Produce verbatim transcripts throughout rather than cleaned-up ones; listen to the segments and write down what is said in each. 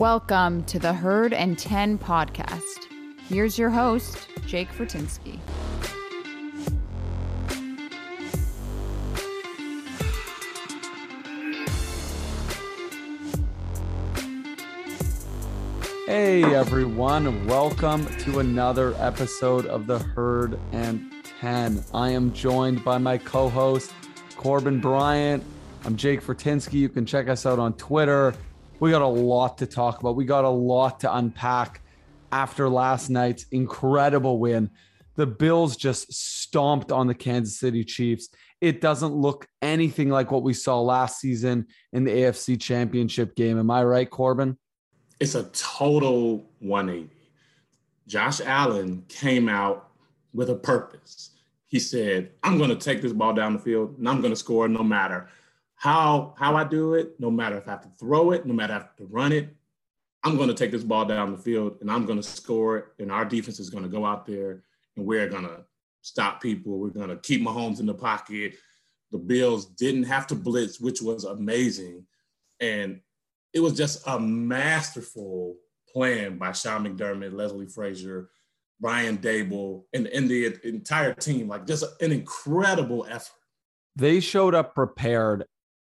Welcome to the Herd and ten podcast. Here's your host, Jake Fortinsky. Hey everyone, welcome to another episode of the Herd and ten. I am joined by my co-host, Corbin Bryant. I'm Jake Fortinsky. You can check us out on Twitter. We got a lot to talk about. We got a lot to unpack after last night's incredible win. The Bills just stomped on the Kansas City Chiefs. It doesn't look anything like what we saw last season in the A F C Championship game. Am I right, Corbin? It's a total one eighty. Josh Allen came out with a purpose. He said, I'm going to take this ball down the field and I'm going to score no matter How how I do it, no matter if I have to throw it, no matter if I have to run it, I'm going to take this ball down the field and I'm going to score it. And our defense is going to go out there and we're going to stop people. We're going to keep Mahomes in the pocket. The Bills didn't have to blitz, which was amazing. And it was just a masterful plan by Sean McDermott, Leslie Frazier, Brian Dable, and, and the entire team. Like, just an incredible effort. They showed up prepared.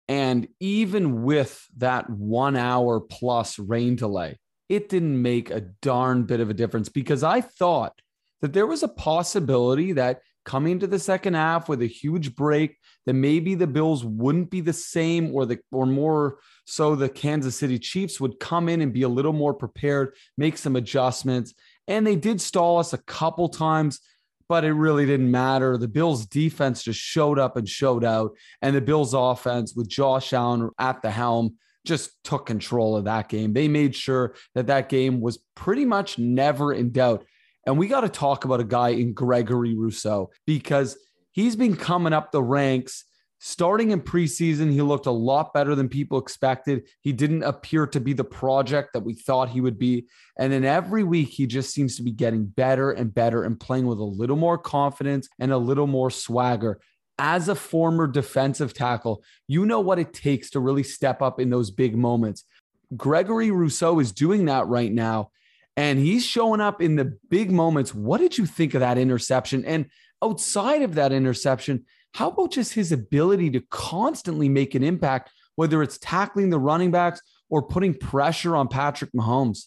And even with that one hour plus rain delay, it didn't make a darn bit of a difference, because I thought that there was a possibility that coming into the second half with a huge break, that maybe the Bills wouldn't be the same, or the or more so the Kansas City Chiefs would come in and be a little more prepared, make some adjustments. And they did stall us a couple times, but it really didn't matter. The Bills defense just showed up and showed out. And the Bills offense, with Josh Allen at the helm, just took control of that game. They made sure that that game was pretty much never in doubt. And we got to talk about a guy in Gregory Rousseau, because he's been coming up the ranks. Starting in preseason, he looked a lot better than people expected. He didn't appear to be the project that we thought he would be. And then every week, he just seems to be getting better and better and playing with a little more confidence and a little more swagger. As a former defensive tackle, you know what it takes to really step up in those big moments. Gregory Rousseau is doing that right now, and he's showing up in the big moments. What did you think of that interception? And outside of that interception, how about just his ability to constantly make an impact, whether it's tackling the running backs or putting pressure on Patrick Mahomes?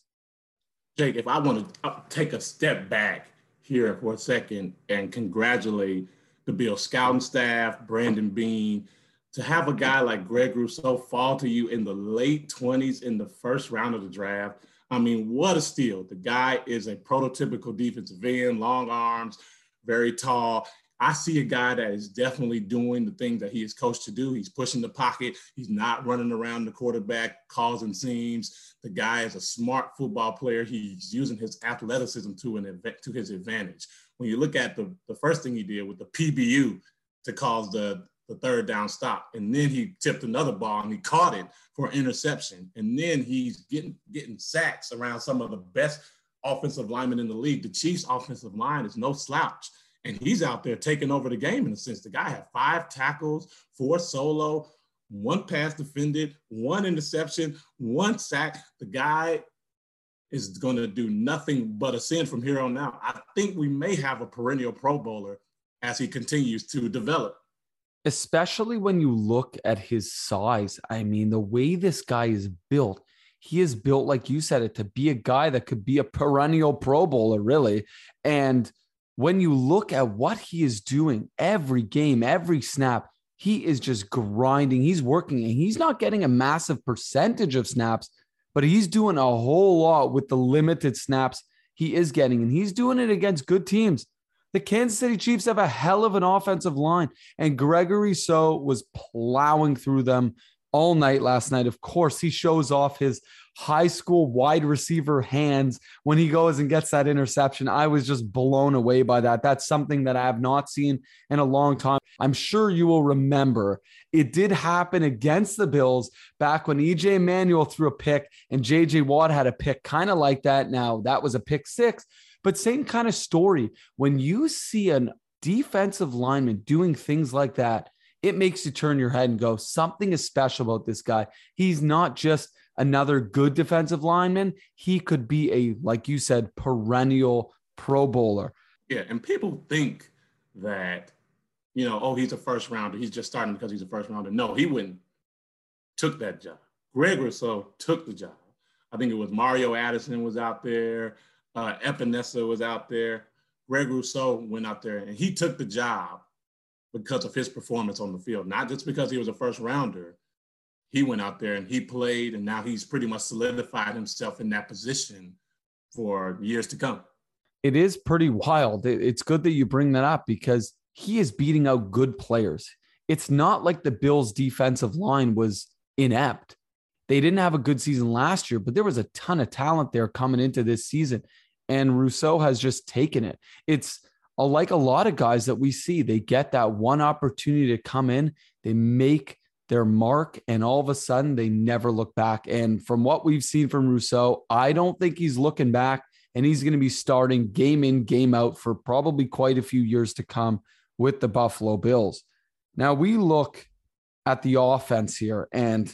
Jake, if I want to take a step back here for a second and congratulate the Bills scouting staff, Brandon Bean, to have a guy like Greg Rousseau fall to you in the late twenties in the first round of the draft. I mean, what a steal. The guy is a prototypical defensive end, long arms, very tall. I see a guy that is definitely doing the things that he is coached to do. He's pushing the pocket. He's not running around the quarterback, causing seams. The guy is a smart football player. He's using his athleticism to, an, to his advantage. When you look at the, the first thing he did with the P B U to cause the, the third down stop, and then he tipped another ball and he caught it for an interception. And then he's getting, getting sacks around some of the best offensive linemen in the league. The Chiefs' offensive line is no slouch. And he's out there taking over the game in a sense. The guy had five tackles, four solo, one pass defended, one interception, one sack. The guy is going to do nothing but ascend from here on out. I think we may have a perennial Pro Bowler as he continues to develop. Especially when you look at his size. I mean, the way this guy is built, he is built, like you said, it to be a guy that could be a perennial Pro Bowler, really. And when you look at what he is doing every game, every snap, he is just grinding. He's working, and he's not getting a massive percentage of snaps, but he's doing a whole lot with the limited snaps he is getting, and he's doing it against good teams. The Kansas City Chiefs have a hell of an offensive line, and Gregory Rousseau was plowing through them all night last night. Of course, he shows off his high school wide receiver hands when he goes and gets that interception. I was just blown away by that. That's something that I have not seen in a long time. I'm sure you will remember it did happen against the Bills back when E J Manuel threw a pick and J J. Watt had a pick kind of like that. Now, that was a pick six, but same kind of story. When you see a defensive lineman doing things like that, it makes you turn your head and go, something is special about this guy. He's not just another good defensive lineman, he could be a, like you said, perennial Pro Bowler. Yeah, and people think that, you know, oh, he's a first rounder. He's just starting because he's a first rounder. No, he wouldn't took that job. Greg Rousseau took the job. I think it was Mario Addison was out there. Uh, Epinesa was out there. Greg Rousseau went out there, and he took the job because of his performance on the field, not just because he was a first rounder. He went out there and he played, and now he's pretty much solidified himself in that position for years to come. It is pretty wild. It's good that you bring that up because he is beating out good players. It's not like the Bills' defensive line was inept. They didn't have a good season last year, but there was a ton of talent there coming into this season, and Rousseau has just taken it. It's like a lot of guys that we see. They get that one opportunity to come in, they make their mark, and all of a sudden they never look back. And from what we've seen from Rousseau, I don't think he's looking back, and he's going to be starting game in, game out for probably quite a few years to come with the Buffalo Bills. Now we look at the offense here, and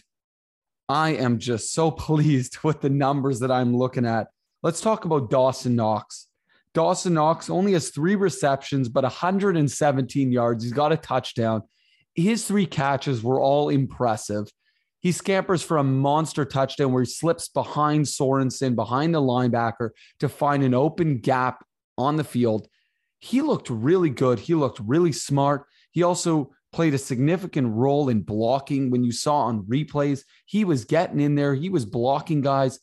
I am just so pleased with the numbers that I'm looking at. Let's talk about Dawson Knox. Dawson Knox only has three receptions, but one hundred seventeen yards. He's got a touchdown. His three catches were all impressive. He scampers for a monster touchdown where he slips behind Sorensen, behind the linebacker, to find an open gap on the field. He looked really good. He looked really smart. He also played a significant role in blocking. When you saw on replays, he was getting in there. He was blocking guys.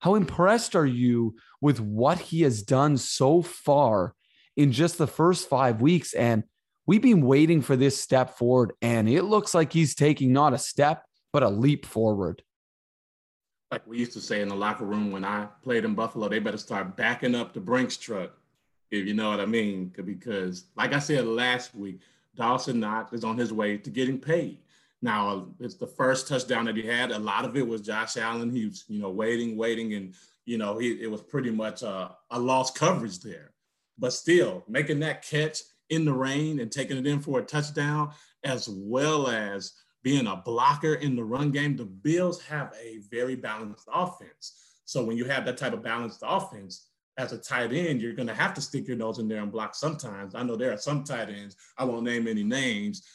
How impressed are you with what he has done so far in just the first five weeks? And we've been waiting for this step forward, and it looks like he's taking not a step, but a leap forward. Like we used to say in the locker room when I played in Buffalo, they better start backing up the Brinks truck, if you know what I mean, because like I said last week, Dawson Knox is on his way to getting paid. Now, it's the first touchdown that he had. A lot of it was Josh Allen. He was, you know, waiting, waiting, and, you know, he, it was pretty much a, a lost coverage there. But still, making that catch in the rain and taking it in for a touchdown, as well as being a blocker in the run game, the Bills have a very balanced offense. So when you have that type of balanced offense, as a tight end, you're going to have to stick your nose in there and block sometimes. I know there are some tight ends, I won't name any names,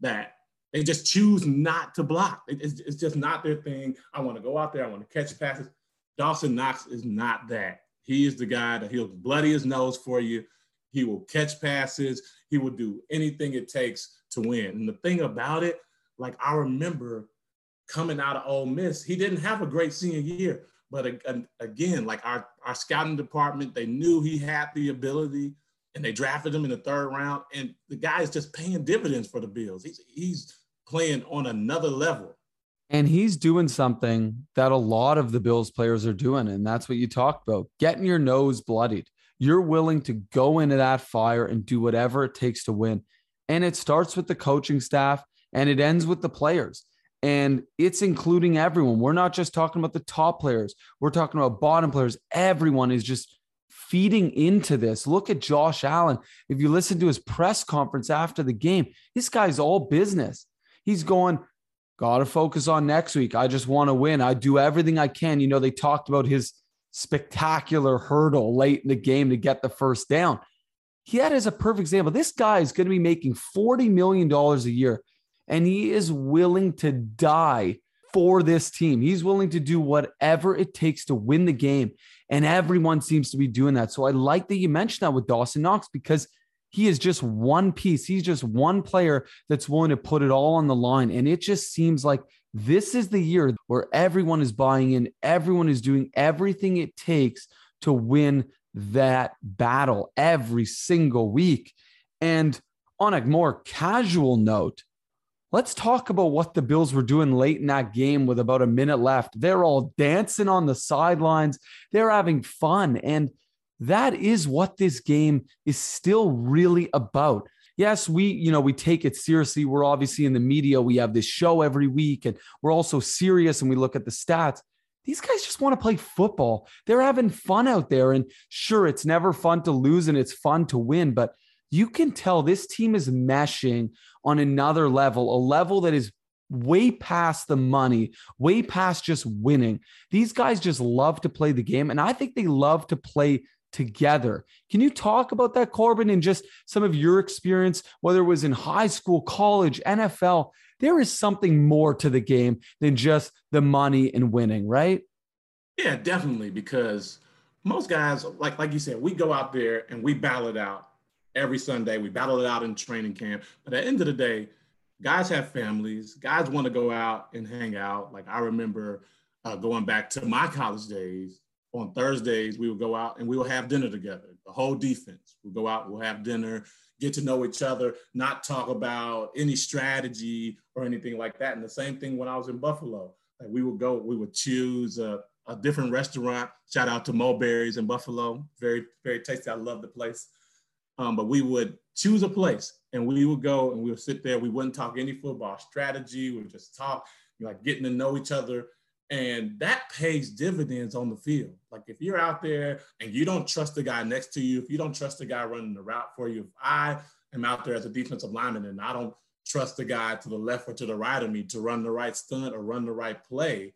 that they just choose not to block. It's, it's just not their thing. I want to go out there. I want to catch passes. Dawson Knox is not that. He is the guy that he'll bloody his nose for you. He will catch passes. He will do anything it takes to win. And the thing about it, like I remember coming out of Ole Miss, he didn't have a great senior year. But again, like our, our scouting department, they knew he had the ability and they drafted him in the third round. And the guy is just paying dividends for the Bills. He's, he's playing on another level. And he's doing something that a lot of the Bills players are doing. And that's what you talked about, getting your nose bloodied. You're willing to go into that fire and do whatever it takes to win. And it starts with the coaching staff and it ends with the players. And it's including everyone. We're not just talking about the top players. We're talking about bottom players. Everyone is just feeding into this. Look at Josh Allen. If you listen to his press conference after the game, this guy's all business. He's going, got to focus on next week. I just want to win. I do everything I can. You know, they talked about his spectacular hurdle late in the game to get the first down. He, that is a perfect example. This guy is going to be making forty million dollars a year. And he is willing to die for this team. He's willing to do whatever it takes to win the game. And everyone seems to be doing that. So I like that you mentioned that with Dawson Knox, because he is just one piece. He's just one player that's willing to put it all on the line. And it just seems like this is the year where everyone is buying in. Everyone is doing everything it takes to win that battle every single week. And on a more casual note, let's talk about what the Bills were doing late in that game with about a minute left. They're all dancing on the sidelines. They're having fun. And that is what this game is still really about. Yes, we, you know, we take it seriously. We're obviously in the media. We have this show every week, and we're also serious and we look at the stats. These guys just want to play football. They're having fun out there. And sure, it's never fun to lose and it's fun to win, but you can tell this team is meshing on another level, a level that is way past the money, way past just winning. These guys just love to play the game, and I think they love to play together. Can you talk about that, Corbin, and just some of your experience, whether it was in high school, college, N F L? There is something more to the game than just the money and winning, right? Yeah, definitely, because most guys, like like you said, we go out there and we battle it out every Sunday. We battle it out in training camp. But at the end of the day, guys have families. Guys want to go out and hang out. Like I remember uh, going back to my college days, on Thursdays, we would go out and we would have dinner together. The whole defense would go out, we'll have dinner, get to know each other, not talk about any strategy or anything like that. And the same thing when I was in Buffalo, like we would go, we would choose a, a different restaurant. Shout out to Mulberry's in Buffalo. Very, very tasty. I love the place. Um, but we would choose a place and we would go and we would sit there. We wouldn't talk any football strategy. We would just talk, you know, like getting to know each other. And that pays dividends on the field. Like if you're out there and you don't trust the guy next to you, if you don't trust the guy running the route for you, if I am out there as a defensive lineman and I don't trust the guy to the left or to the right of me to run the right stunt or run the right play,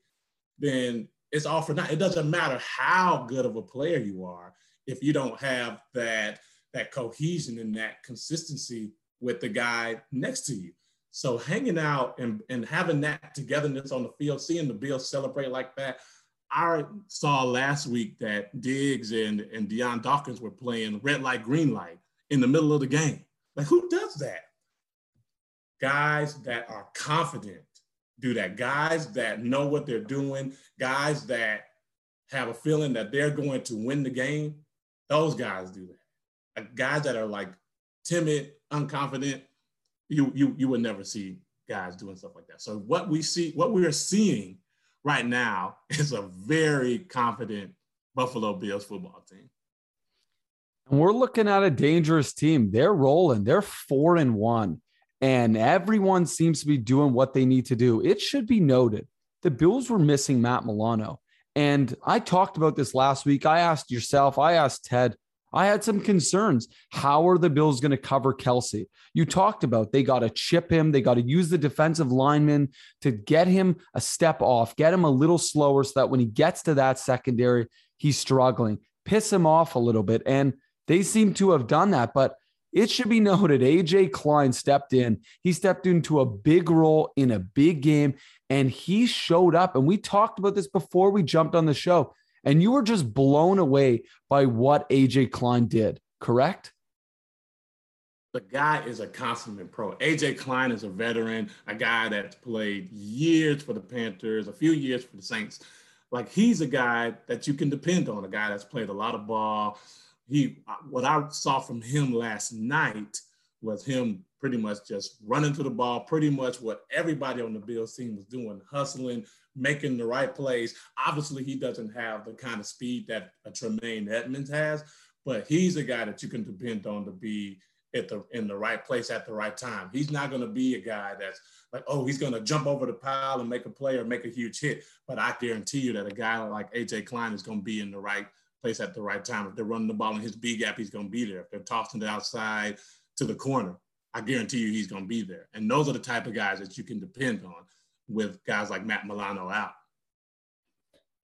then it's all for naught. It doesn't matter how good of a player you are if you don't have that, that cohesion and that consistency with the guy next to you. So hanging out and, and having that togetherness on the field, seeing the Bills celebrate like that. I saw last week that Diggs and, and Deion Dawkins were playing red light, green light in the middle of the game. Like, who does that? Guys that are confident do that. Guys that know what they're doing. Guys that have a feeling that they're going to win the game. Those guys do that. Like, guys that are like timid, unconfident, You, you you would never see guys doing stuff like that. So what we see, what we are seeing right now is a very confident Buffalo Bills football team. And we're looking at a dangerous team. They're rolling. They're four and one, and everyone seems to be doing what they need to do. It should be noted, the Bills were missing Matt Milano. And I talked about this last week. I asked yourself, I asked Ted, I had some concerns. How are the Bills going to cover Kelsey? You talked about they got to chip him. They got to use the defensive lineman to get him a step off, get him a little slower so that when he gets to that secondary, he's struggling. Piss him off a little bit. And they seem to have done that. But it should be noted, A J Klein stepped in. He stepped into a big role in a big game, and he showed up. And we talked about this before we jumped on the show. And you were just blown away by what A J Klein did, correct? The guy is a consummate pro. A J Klein is a veteran, a guy that's played years for the Panthers, a few years for the Saints. Like, he's a guy that you can depend on, a guy that's played a lot of ball. He, what I saw from him last night was him pretty much just running to the ball, pretty much what everybody on the Bills team was doing, hustling, making the right plays. Obviously, he doesn't have the kind of speed that a Tremaine Edmunds has, but he's a guy that you can depend on to be at the in the right place at the right time. He's not going to be a guy that's like, oh, he's going to jump over the pile and make a play or make a huge hit. But I guarantee you that a guy like A J Klein is going to be in the right place at the right time. If they're running the ball in his B gap, he's going to be there. If they're tossing it outside to the corner, I guarantee you he's going to be there. And those are the type of guys that you can depend on with guys like Matt Milano out.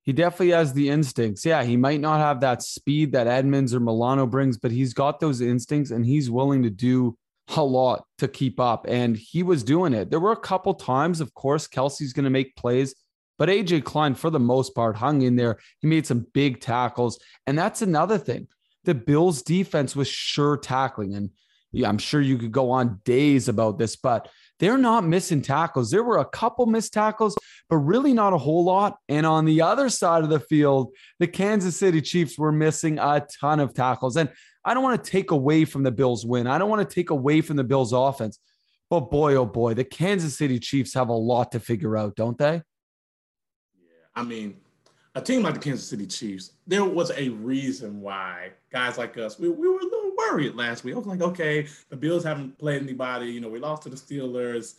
He definitely has the instincts. Yeah, he might not have that speed that Edmunds or Milano brings, but he's got those instincts and he's willing to do a lot to keep up. And he was doing it. There were a couple times, of course, Kelsey's going to make plays, but A J Klein, for the most part, hung in there. He made some big tackles. And that's another thing. The Bills' defense was sure tackling. And yeah, I'm sure you could go on days about this, but they're not missing tackles. There were a couple missed tackles, but really not a whole lot. And on the other side of the field, the Kansas City Chiefs were missing a ton of tackles. And I don't want to take away from the Bills' win. I don't want to take away from the Bills' offense. But boy, oh boy, the Kansas City Chiefs have a lot to figure out, don't they? Yeah, I mean, a team like the Kansas City Chiefs, there was a reason why guys like us, we, we were a little worried last week. I was like, okay, the Bills haven't played anybody. You know, we lost to the Steelers.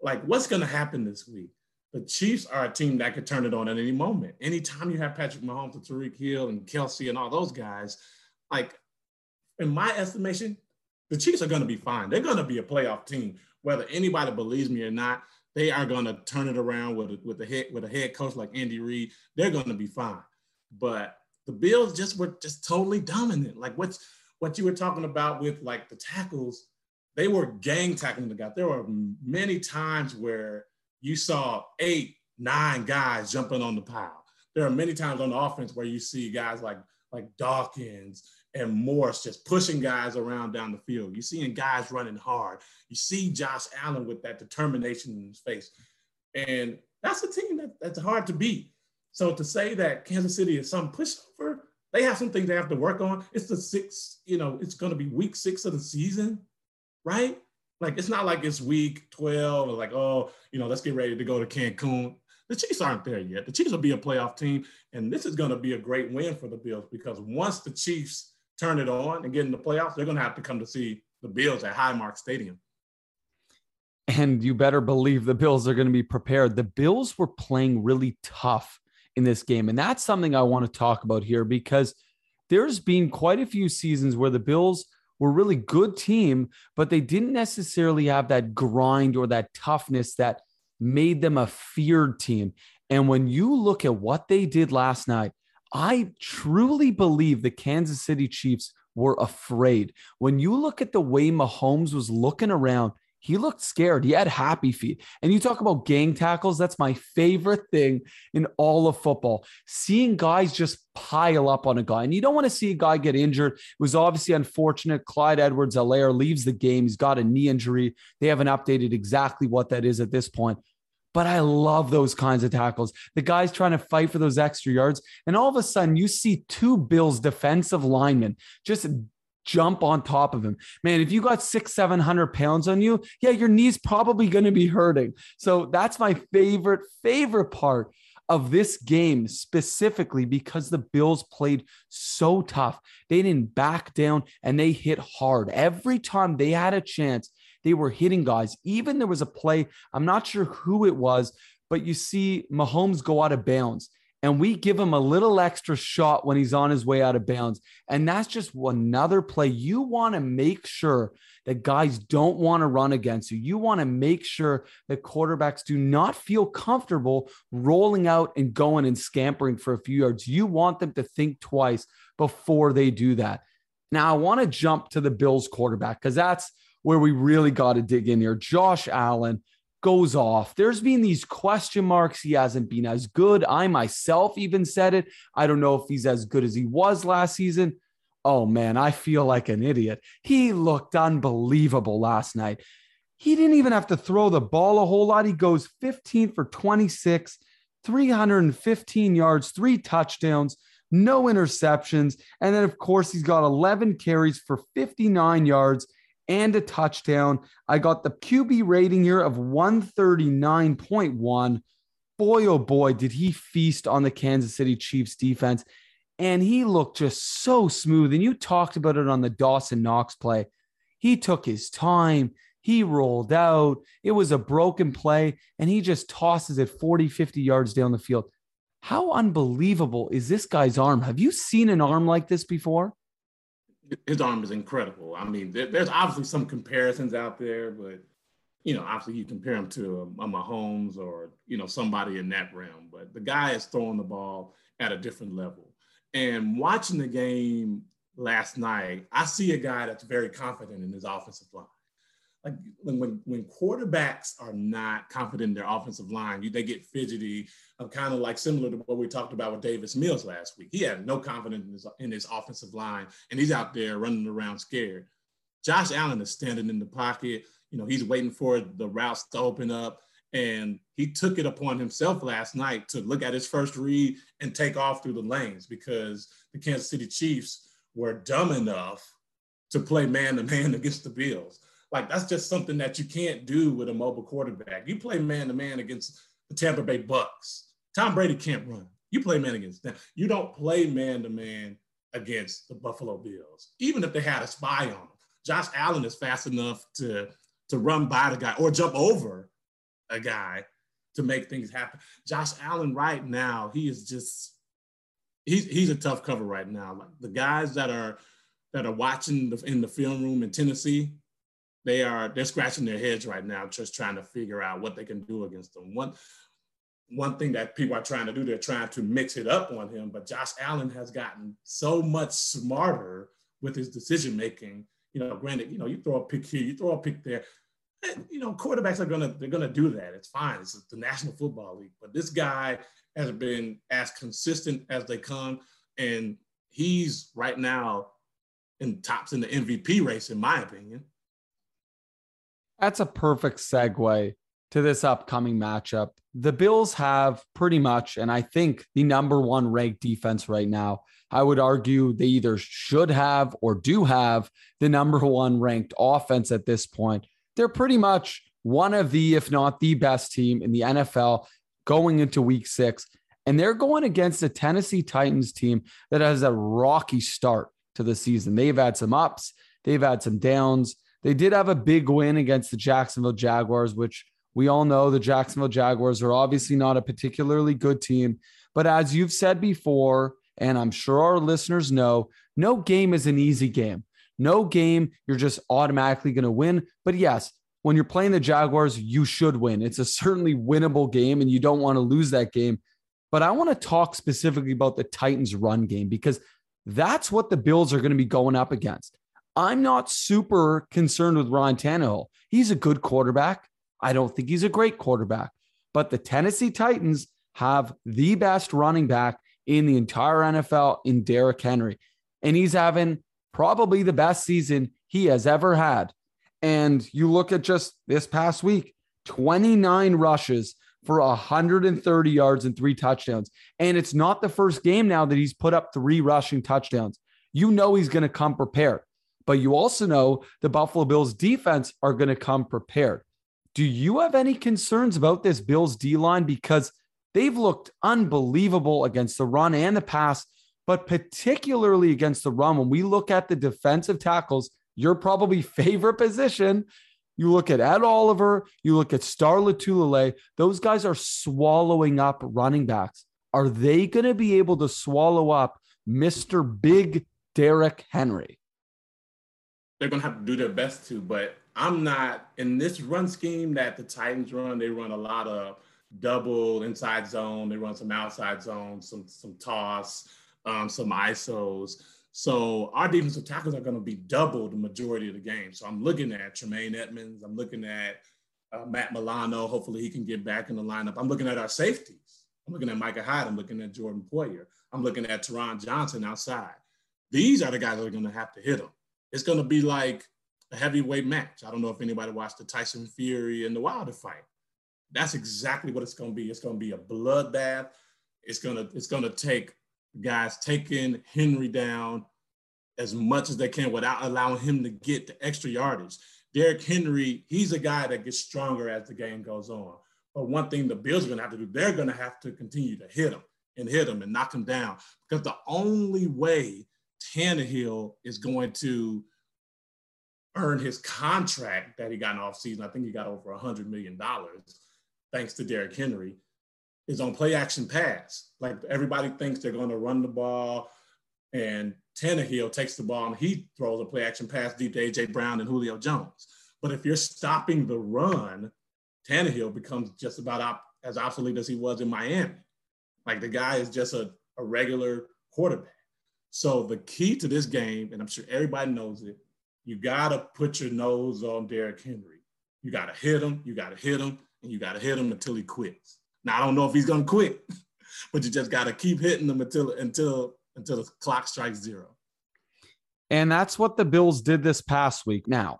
Like, what's going to happen this week? The Chiefs are a team that could turn it on at any moment. Anytime you have Patrick Mahomes and Tyreek Hill and Kelsey and all those guys, like, in my estimation, the Chiefs are going to be fine. They're going to be a playoff team. Whether anybody believes me or not, They are going to turn it around with a, with a head with a head coach like Andy Reid. They're going to be fine. But the Bills just were just totally dominant. Like what's what you were talking about with like the tackles, they were gang tackling the guy. There were many times where you saw eight, nine guys jumping on the pile. There are many times on the offense where you see guys like like Dawkins and Morris just pushing guys around down the field. You're seeing guys running hard. You see Josh Allen with that determination in his face. And that's a team that, that's hard to beat. So to say that Kansas City is some pushover, they have some things they have to work on. It's the sixth, you know, it's going to be week six of the season, right? Like, it's not like it's week twelve or like, oh, you know, let's get ready to go to Cancun. The Chiefs aren't there yet. The Chiefs will be a playoff team, and this is going to be a great win for the Bills because once the Chiefs turn it on and get in the playoffs, they're going to have to come to see the Bills at Highmark Stadium. And you better believe the Bills are going to be prepared. The Bills were playing really tough in this game, and that's something I want to talk about here because there's been quite a few seasons where the Bills were a really good team, but they didn't necessarily have that grind or that toughness that made them a feared team. And when you look at what they did last night, I truly believe the Kansas City Chiefs were afraid. When you look at the way Mahomes was looking around, he looked scared. He had happy feet. And you talk about gang tackles. That's my favorite thing in all of football. Seeing guys just pile up on a guy. And you don't want to see a guy get injured. It was obviously unfortunate. Clyde Edwards-Helaire leaves the game. He's got a knee injury. They haven't updated exactly what that is at this point. But I love those kinds of tackles. The guy's trying to fight for those extra yards. And all of a sudden, you see two Bills defensive linemen just jump on top of him. Man, if you got six, seven hundred pounds on you, yeah, your knee's probably going to be hurting. So that's my favorite, favorite part of this game specifically because the Bills played so tough. They didn't back down and they hit hard. Every time they had a chance, they were hitting guys. Even there was a play, I'm not sure who it was, but you see Mahomes go out of bounds. And we give him a little extra shot when he's on his way out of bounds. And that's just another play. You want to make sure that guys don't want to run against you. You want to make sure that quarterbacks do not feel comfortable rolling out and going and scampering for a few yards. You want them to think twice before they do that. Now, I want to jump to the Bills quarterback because that's where we really got to dig in here. Josh Allen goes off. There's been these question marks. He hasn't been as good. I myself even said it. I don't know if he's as good as he was last season. Oh man, I feel like an idiot. He looked unbelievable last night. He didn't even have to throw the ball a whole lot. He goes fifteen for twenty-six, three hundred fifteen yards, three touchdowns, no interceptions. And then of course he's got eleven carries for fifty-nine yards and a touchdown. I got the Q B rating here of one thirty-nine point one. Boy, oh boy, did he feast on the Kansas City Chiefs defense. And he looked just so smooth. And you talked about it on the Dawson Knox play. He took his time. He rolled out. It was a broken play. And he just tosses it forty, fifty yards down the field. How unbelievable is this guy's arm? Have you seen an arm like this before? His arm is incredible. I mean, there, there's obviously some comparisons out there, but, you know, obviously you compare him to a, a Mahomes or, you know, somebody in that realm. But the guy is throwing the ball at a different level. And watching the game last night, I see a guy that's very confident in his offensive line. Like when when, when quarterbacks are not confident in their offensive line, you, they get fidgety, of kind of like similar to what we talked about with Davis Mills last week. He had no confidence in his, in his offensive line, and he's out there running around scared. Josh Allen is standing in the pocket. You know, he's waiting for the routes to open up, and he took it upon himself last night to look at his first read and take off through the lanes because the Kansas City Chiefs were dumb enough to play man-to-man against the Bills. Like, that's just something that you can't do with a mobile quarterback. You play man-to-man against the Tampa Bay Bucks. Tom Brady can't run. You play man against them. You don't play man-to-man against the Buffalo Bills, even if they had a spy on them. Josh Allen is fast enough to, to run by the guy or jump over a guy to make things happen. Josh Allen right now, he is just he's, – he's a tough cover right now. Like, the guys that are, that are watching the, in the film room in Tennessee – they are they're scratching their heads right now, just trying to figure out what they can do against them. One one thing that people are trying to do, they're trying to mix it up on him, but Josh Allen has gotten so much smarter with his decision making. You know, granted, you know, you throw a pick here, you throw a pick there. And, you know, quarterbacks are gonna they're gonna do that. It's fine. It's the National Football League. But this guy has been as consistent as they come, and he's right now in tops in the M V P race, in my opinion. That's a perfect segue to this upcoming matchup. The Bills have pretty much, and I think, the number one ranked defense right now. I would argue they either should have or do have the number one ranked offense at this point. They're pretty much one of the, if not the best team in the N F L going into week six. And they're going against a Tennessee Titans team that has a rocky start to the season. They've had some ups. They've had some downs. They did have a big win against the Jacksonville Jaguars, which we all know the Jacksonville Jaguars are obviously not a particularly good team. But as you've said before, and I'm sure our listeners know, no game is an easy game. No game you're just automatically going to win. But yes, when you're playing the Jaguars, you should win. It's a certainly winnable game, and you don't want to lose that game. But I want to talk specifically about the Titans' run game, because that's what the Bills are going to be going up against. I'm not super concerned with Ryan Tannehill. He's a good quarterback. I don't think he's a great quarterback. But the Tennessee Titans have the best running back in the entire N F L in Derrick Henry. And he's having probably the best season he has ever had. And you look at just this past week, twenty-nine rushes for one hundred thirty yards and three touchdowns. And it's not the first game now that he's put up three rushing touchdowns. You know he's going to come prepared. But you also know the Buffalo Bills defense are going to come prepared. Do you have any concerns about this Bills D-line? Because they've looked unbelievable against the run and the pass, but particularly against the run. When we look at the defensive tackles, your probably favorite position, you look at Ed Oliver, you look at Star Lotulelei, those guys are swallowing up running backs. Are they going to be able to swallow up Mister Big Derrick Henry? They're going to have to do their best to, but I'm not, in this run scheme that the Titans run, they run a lot of double inside zone, they run some outside zone, some some toss, um, some I S Os. So our defensive tackles are going to be double the majority of the game. So I'm looking at Tremaine Edmunds, I'm looking at uh, Matt Milano, hopefully he can get back in the lineup. I'm looking at our safeties. I'm looking at Micah Hyde, I'm looking at Jordan Poyer. I'm looking at Teron Johnson outside. These are the guys that are going to have to hit them. It's going to be like a heavyweight match. I don't know if anybody watched the Tyson Fury and the Wilder fight. That's exactly what it's going to be. It's going to be a bloodbath. It's going to, it's going to take guys taking Henry down as much as they can without allowing him to get the extra yardage. Derrick Henry, he's a guy that gets stronger as the game goes on. But one thing the Bills are going to have to do, they're going to have to continue to hit him and hit him and knock him down, because the only way Tannehill is going to earn his contract that he got in offseason, I think he got over one hundred million dollars, thanks to Derrick Henry, is on play action pass. Like, everybody thinks they're going to run the ball, and Tannehill takes the ball and he throws a play action pass deep to A J Brown and Julio Jones. But if you're stopping the run, Tannehill becomes just about op- as obsolete as he was in Miami. Like, the guy is just a, a regular quarterback. So the key to this game, and I'm sure everybody knows it, you got to put your nose on Derrick Henry. You got to hit him, you got to hit him, and you got to hit him until he quits. Now, I don't know if he's going to quit, but you just got to keep hitting him until, until, until the clock strikes zero. And that's what the Bills did this past week. Now,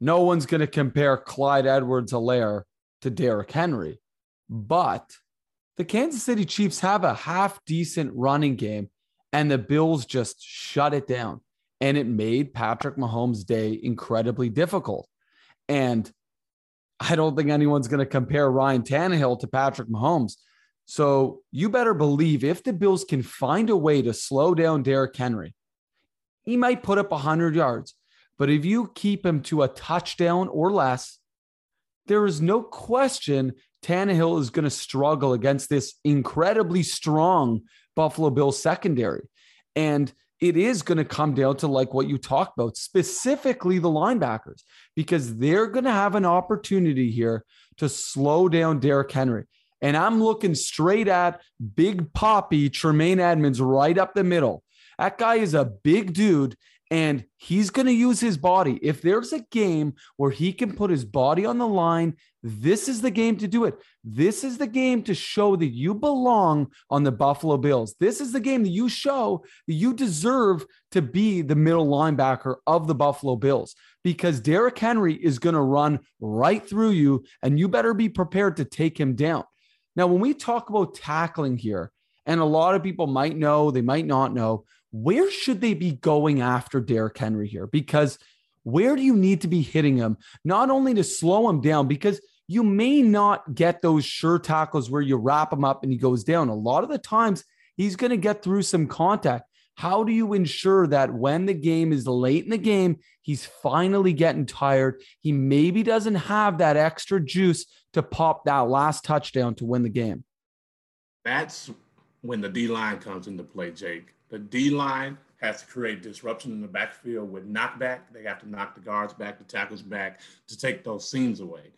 no one's going to compare Clyde Edwards-Helaire to Derrick Henry, but the Kansas City Chiefs have a half-decent running game, and the Bills just shut it down. And it made Patrick Mahomes' day incredibly difficult. And I don't think anyone's going to compare Ryan Tannehill to Patrick Mahomes. So you better believe if the Bills can find a way to slow down Derrick Henry, he might put up one hundred yards. But if you keep him to a touchdown or less, there is no question Tannehill is going to struggle against this incredibly strong Buffalo Bills secondary. And it is going to come down to like what you talked about, specifically the linebackers, because they're going to have an opportunity here to slow down Derrick Henry. And I'm looking straight at big poppy Tremaine Edmunds right up the middle. That guy is a big dude, and he's going to use his body. If there's a game where he can put his body on the line, this is the game to do it. This is the game to show that you belong on the Buffalo Bills. This is the game that you show that you deserve to be the middle linebacker of the Buffalo Bills, because Derrick Henry is going to run right through you, and you better be prepared to take him down. Now, when we talk about tackling here, and a lot of people might know, they might not know, where should they be going after Derrick Henry here? Because where do you need to be hitting him? Not only to slow him down, because you may not get those sure tackles where you wrap him up and he goes down. A lot of the times he's going to get through some contact. How do you ensure that when the game is late in the game, he's finally getting tired? He maybe doesn't have that extra juice to pop that last touchdown to win the game. That's when the D-line comes into play, Jake. The D-line has to create disruption in the backfield with knockback. They have to knock the guards back, the tackles back, to take those seams away.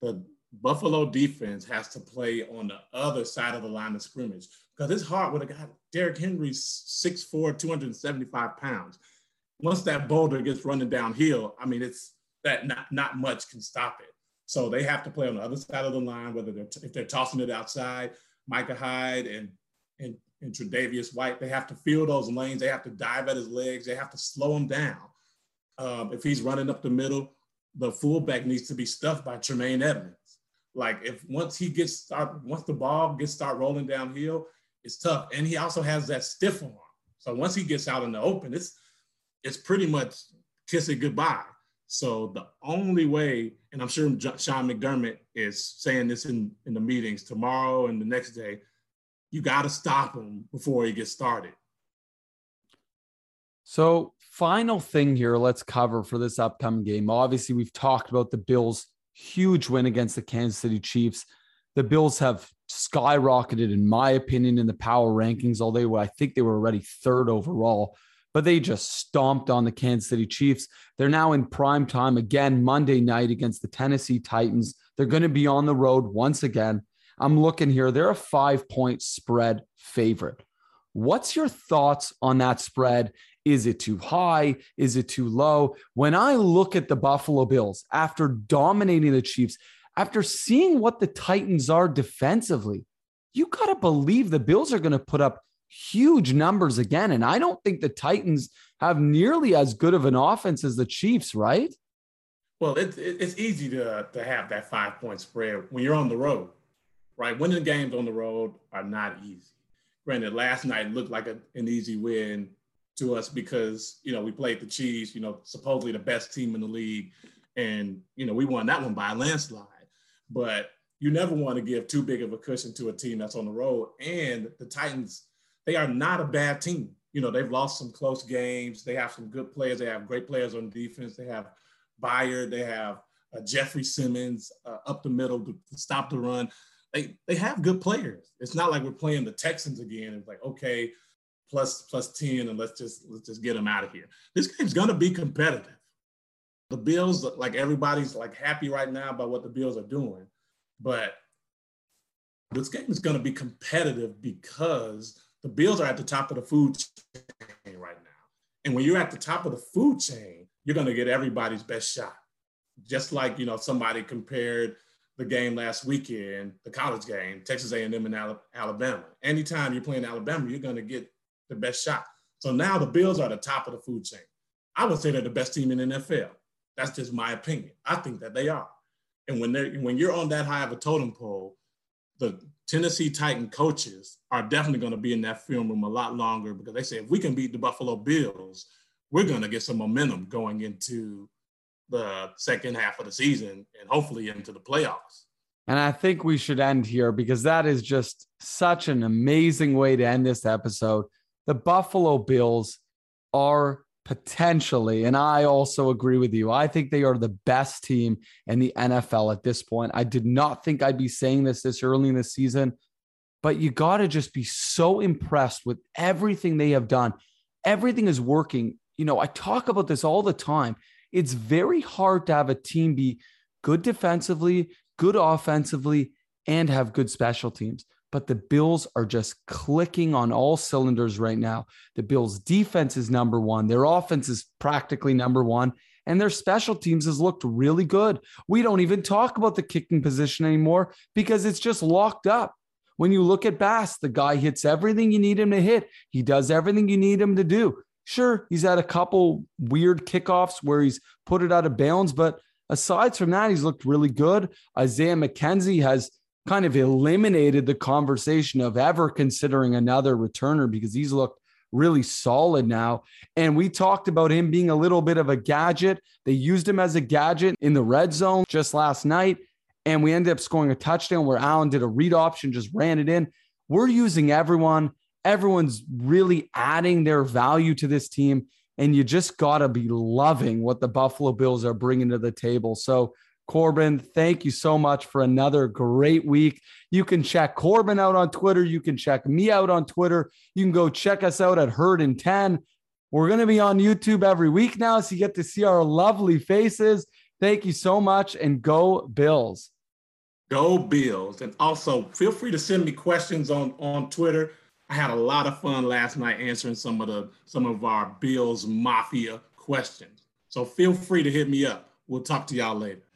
The Buffalo defense has to play on the other side of the line of scrimmage, because it's hard with a guy, Derrick Henry's six foot four, two hundred seventy-five pounds. Once that boulder gets running downhill, I mean, it's that not, not much can stop it. So they have to play on the other side of the line, whether they're t- if they're tossing it outside, Micah Hyde and and and Tre'Davious White, they have to feel those lanes. They have to dive at his legs. They have to slow him down. Um, if he's running up the middle, the fullback needs to be stuffed by Tremaine Edmunds. Like if once he gets start, once the ball gets start rolling downhill, it's tough. And he also has that stiff arm. So once he gets out in the open, it's it's pretty much kiss it goodbye. So the only way, and I'm sure Sean McDermott is saying this in, in the meetings tomorrow and the next day, you got to stop him before he gets started. So final thing here, let's cover for this upcoming game. Obviously, we've talked about the Bills' huge win against the Kansas City Chiefs. The Bills have skyrocketed, in my opinion, in the power rankings, although I think they were already third overall, but they just stomped on the Kansas City Chiefs. They're now in prime time again, Monday night against the Tennessee Titans. They're going to be on the road once again. I'm looking here. They're a five-point spread favorite. What's your thoughts on that spread? Is it too high? Is it too low? When I look at the Buffalo Bills, after dominating the Chiefs, after seeing what the Titans are defensively, you got to believe the Bills are going to put up huge numbers again. And I don't think the Titans have nearly as good of an offense as the Chiefs, right? Well, it, it, it's easy to, to have that five-point spread when you're on the road. Right, winning games on the road are not easy. Granted, last night looked like a, an easy win to us because, you know, we played the Chiefs, you know, supposedly the best team in the league. And, you know, we won that one by a landslide. But you never want to give too big of a cushion to a team that's on the road. And the Titans, they are not a bad team. You know, they've lost some close games. They have some good players. They have great players on defense. They have Byard. They have uh, Jeffrey Simmons uh, up the middle to, to stop the run. They they have good players. It's not like we're playing the Texans again. It's like, okay, plus plus ten, and let's just let's just get them out of here. This game's gonna be competitive. The Bills, like everybody's like happy right now about what the Bills are doing, but this game is gonna be competitive because the Bills are at the top of the food chain right now. And when you're at the top of the food chain, you're gonna get everybody's best shot. Just like, you know, somebody compared the game last weekend, the college game, Texas A and M and Alabama. Anytime you're playing Alabama, you're going to get the best shot. So now the Bills are the top of the food chain. I would say they're the best team in the N F L. That's just my opinion. I think that they are. And when they're when you're on that high of a totem pole, the Tennessee Titan coaches are definitely going to be in that film room a lot longer, because they say if we can beat the Buffalo Bills, we're going to get some momentum going into the second half of the season and hopefully into the playoffs. And I think we should end here, because that is just such an amazing way to end this episode. The Buffalo Bills are potentially, and I also agree with you, I think they are the best team in the N F L at this point. I did not think I'd be saying this this early in the season, but you got to just be so impressed with everything they have done. everything is working. You know, I talk about this all the time. It's very hard to have a team be good defensively, good offensively, and have good special teams. But the Bills are just clicking on all cylinders right now. The Bills' defense is number one. Their offense is practically number one. And their special teams has looked really good. We don't even talk about the kicking position anymore because it's just locked up. When you look at Bass, the guy hits everything you need him to hit. He does everything you need him to do. Sure, he's had a couple weird kickoffs where he's put it out of bounds, but aside from that, he's looked really good. Isaiah McKenzie has kind of eliminated the conversation of ever considering another returner because he's looked really solid now. And we talked about him being a little bit of a gadget. They used him as a gadget in the red zone just last night. And we ended up scoring a touchdown where Allen did a read option, just ran it in. We're using everyone. Everyone's really adding their value to this team. And you just got to be loving what the Buffalo Bills are bringing to the table. So Corbin, thank you so much for another great week. You can check Corbin out on Twitter. You can check me out on Twitter. You can go check us out at Herd in ten. We're going to be on YouTube every week now, so you get to see our lovely faces. Thank you so much, and go Bills. Go Bills. And also, feel free to send me questions on, on Twitter. I had a lot of fun last night answering some of, the, some of our Bills Mafia questions. So feel free to hit me up. We'll talk to y'all later.